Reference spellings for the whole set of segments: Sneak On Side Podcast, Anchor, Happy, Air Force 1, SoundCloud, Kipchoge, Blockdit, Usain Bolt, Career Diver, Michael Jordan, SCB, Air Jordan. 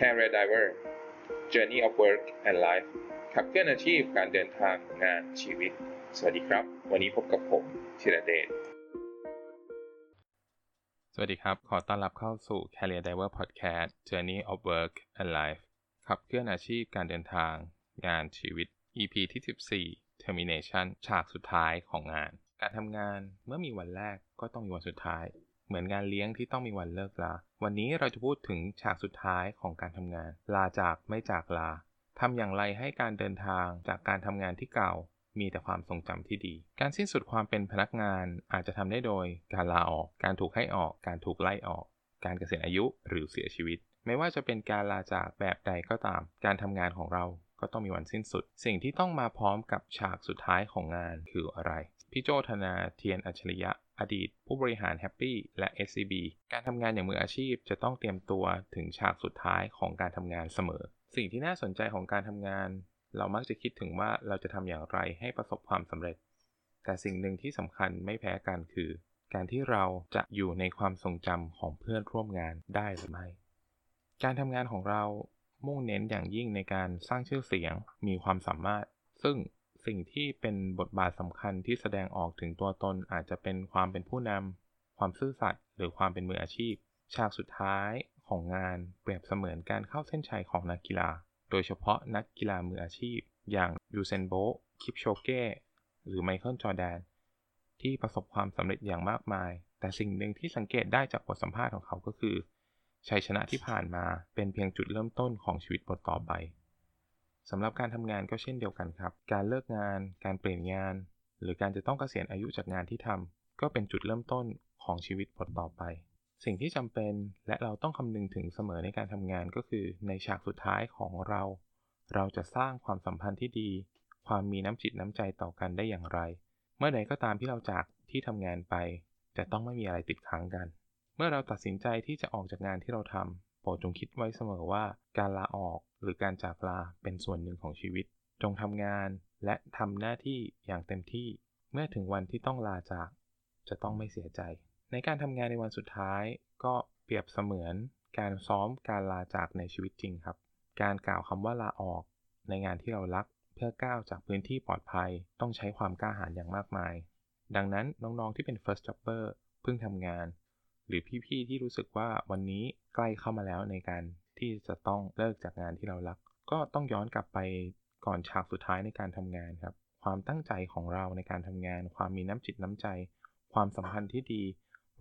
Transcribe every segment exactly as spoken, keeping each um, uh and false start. Career Diver Journey of Work and Life ขับเคลื่อนอาชีพการเดินทางงานชีวิตสวัสดีครับวันนี้พบกับผมธีรเดชสวัสดีครับขอต้อนรับเข้าสู่ Career Diver Podcast Journey of Work and Life ขับเคลื่อนอาชีพการเดินทางงานชีวิต อี พี ที่สิบสี่ Termination ฉากสุดท้ายของงานการทำงานเมื่อมีวันแรกก็ต้องมีวันสุดท้ายเหมือนงานเลี้ยงที่ต้องมีวันเลิกลาวันนี้เราจะพูดถึงฉากสุดท้ายของการทำงานลาจากไม่จากลาทำอย่างไรให้การเดินทางจากการทำงานที่เก่ามีแต่ความทรงจำที่ดีการสิ้นสุดความเป็นพนักงานอาจจะทำได้โดยการลาออกการถูกให้ออกการถูกไล่ออกการเกษียณอายุหรือเสียชีวิตไม่ว่าจะเป็นการลาจากแบบใดก็ตามการทำงานของเราก็ต้องมีวันสิ้นสุดสิ่งที่ต้องมาพร้อมกับฉากสุดท้ายของงานคืออะไรพี่โจธนาเทียนอัจฉริยะอดีตผู้บริหาร Happy และ เอส ซี บี การทำงานอย่างมืออาชีพจะต้องเตรียมตัวถึงฉากสุดท้ายของการทำงานเสมอสิ่งที่น่าสนใจของการทำงานเรามักจะคิดถึงว่าเราจะทำอย่างไรให้ประสบความสำเร็จแต่สิ่งหนึ่งที่สำคัญไม่แพ้กันคือการที่เราจะอยู่ในความทรงจำของเพื่อนร่วมงานได้หรือไม่การทำงานของเรามุ่งเน้นอย่างยิ่งในการสร้างชื่อเสียงมีความสามารถซึ่งสิ่งที่เป็นบทบาทสำคัญที่แสดงออกถึงตัวตนอาจจะเป็นความเป็นผู้นำความซื่อสัตย์หรือความเป็นมืออาชีพฉากสุดท้ายของงานเปรียบเสมือนการเข้าเส้นชัยของนักกีฬาโดยเฉพาะนักกีฬามืออาชีพอย่างยูเซนโบลต์คิปโชเก้หรือไมเคิลจอร์แดนที่ประสบความสำเร็จอย่างมากมายแต่สิ่งหนึ่งที่สังเกตได้จากบทสัมภาษณ์ของเขาก็คือชัยชนะที่ผ่านมาเป็นเพียงจุดเริ่มต้นของชีวิตบทต่อไปสำหรับการทำงานก็เช่นเดียวกันครับการเลิกงานการเปลี่ยนงานหรือการจะต้องเกษียณอายุจากงานที่ทำก็เป็นจุดเริ่มต้นของชีวิตบทต่อไปสิ่งที่จำเป็นและเราต้องคำนึงถึงเสมอในการทำงานก็คือในฉากสุดท้ายของเราเราจะสร้างความสัมพันธ์ที่ดีความมีน้ำจิตน้ำใจต่อกันได้อย่างไรเมื่อใดก็ตามที่เราจากที่ทำงานไปจะต้องไม่มีอะไรติดค้างกันเมื่อเราตัดสินใจที่จะออกจากงานที่เราทำโปรดจงคิดไว้เสมอว่าการลาออกหรือการจากลาเป็นส่วนหนึ่งของชีวิตจงทำงานและทำหน้าที่อย่างเต็มที่เมื่อถึงวันที่ต้องลาจากจะต้องไม่เสียใจในการทำงานในวันสุดท้ายก็เปรียบเสมือนการซ้อมการลาจากในชีวิตจริงครับการกล่าวคำว่าลาออกในงานที่เรารักเพื่อก้าวจากพื้นที่ปลอดภัยต้องใช้ความกล้าหาญอย่างมากมายดังนั้นน้องๆที่เป็น First Jobber เพิ่งทำงานหรือพี่ๆที่รู้สึกว่าวันนี้ใกล้เข้ามาแล้วในการที่จะต้องเลิกจากงานที่เรารักก็ต้องย้อนกลับไปก่อนฉากสุดท้ายในการทำงานครับความตั้งใจของเราในการทำงานความมีน้ำจิตน้ำใจความสัมพันธ์ที่ดี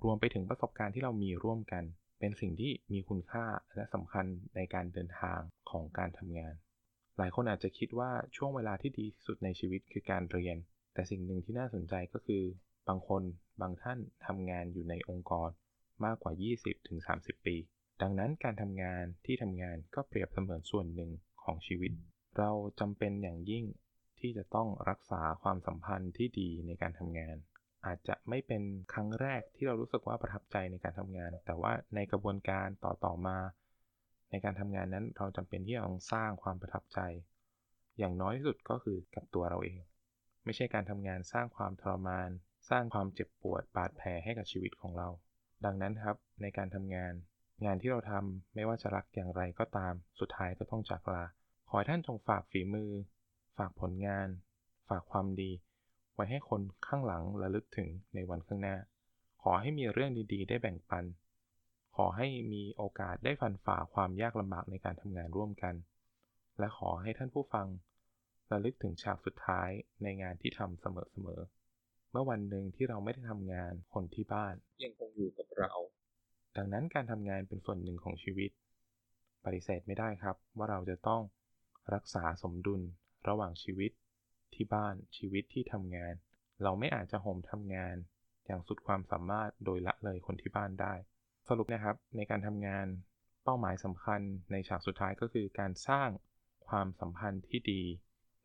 รวมไปถึงประสบการณ์ที่เรามีร่วมกันเป็นสิ่งที่มีคุณค่าและสำคัญในการเดินทางของการทำงานหลายคนอาจจะคิดว่าช่วงเวลาที่ดีที่สุดในชีวิตคือการเรียนแต่สิ่งหนึ่งที่น่าสนใจก็คือบางคนบางท่านทำงานอยู่ในองค์กรมากกว่า ยี่สิบถึงสามสิบ ปีดังนั้นการทำงานที่ทำงานก็เปรียบเสมือนส่วนหนึ่งของชีวิตเราจำเป็นอย่างยิ่งที่จะต้องรักษาความสัมพันธ์ที่ดีในการทำงานอาจจะไม่เป็นครั้งแรกที่เรารู้สึกว่าประทับใจในการทำงานแต่ว่าในกระบวนการต่อต่อมาในการทำงานนั้นเราจำเป็นที่จะต้องสร้างความประทับใจอย่างน้อยที่สุดก็คือกับตัวเราเองไม่ใช่การทำงานสร้างความทรมานสร้างความเจ็บปวดบาดแผลให้กับชีวิตของเราดังนั้นครับในการทำงานงานที่เราทำไม่ว่าจะรักอย่างไรก็ตามสุดท้ายก็ต้องจากลาขอให้ท่านจงฝากฝีมือฝากผลงานฝากความดีไว้ให้คนข้างหลังระลึกถึงในวันข้างหน้าขอให้มีเรื่องดีๆได้แบ่งปันขอให้มีโอกาสได้ฟันฝ่าความยากลำบากในการทำงานร่วมกันและขอให้ท่านผู้ฟังระลึกถึงฉากสุดท้ายในงานที่ทำเสมอๆเมื่อวันหนึ่งที่เราไม่ได้ทำงานคนที่บ้านยังคงอยู่กับเราดังนั้นการทำงานเป็นส่วนหนึ่งของชีวิตปฏิเสธไม่ได้ครับว่าเราจะต้องรักษาสมดุลระหว่างชีวิตที่บ้านชีวิตที่ทำงานเราไม่อาจจะโหมทำงานอย่างสุดความสามารถโดยละเลยคนที่บ้านได้สรุปนะครับในการทำงานเป้าหมายสำคัญในฉากสุดท้ายก็คือการสร้างความสัมพันธ์ที่ดี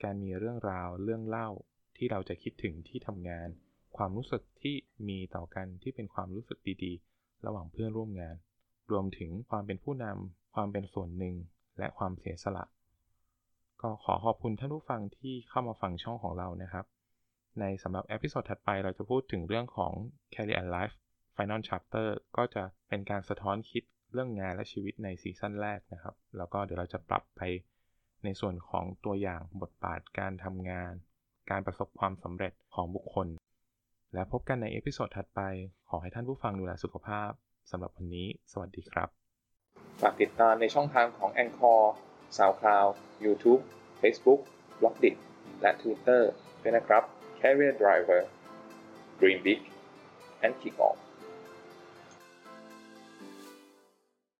การมีเรื่องราวเรื่องเล่าที่เราจะคิดถึงที่ทำงานความรู้สึกที่มีต่อกันที่เป็นความรู้สึกดีๆระหว่างเพื่อนร่วมงานรวมถึงความเป็นผู้นำความเป็นส่วนหนึ่งและความเสียสละก็ขอขอบคุณท่านผู้ฟังที่เข้ามาฟังช่องของเรานะครับในสำหรับเอพิโซดถัดไปเราจะพูดถึงเรื่องของ Career and Life Final Chapter ก็จะเป็นการสะท้อนคิด เรื่องงานและชีวิตในซีซั่นแรกนะครับแล้วก็เดี๋ยวเราจะปรับไปในส่วนของตัวอย่างบทบาทการทำงานการประสบความสำเร็จของบุคคลและพบกันในเอพิโซดถัดไปขอให้ท่านผู้ฟังดูแลสุขภาพสำหรับวันนี้สวัสดีครับฝากติดตามในช่องทางของ Anchor, SoundCloud, YouTube, Facebook, Blockdit และ Twitter ด้วยนะครับ Career Diver Dream Big and Kick Off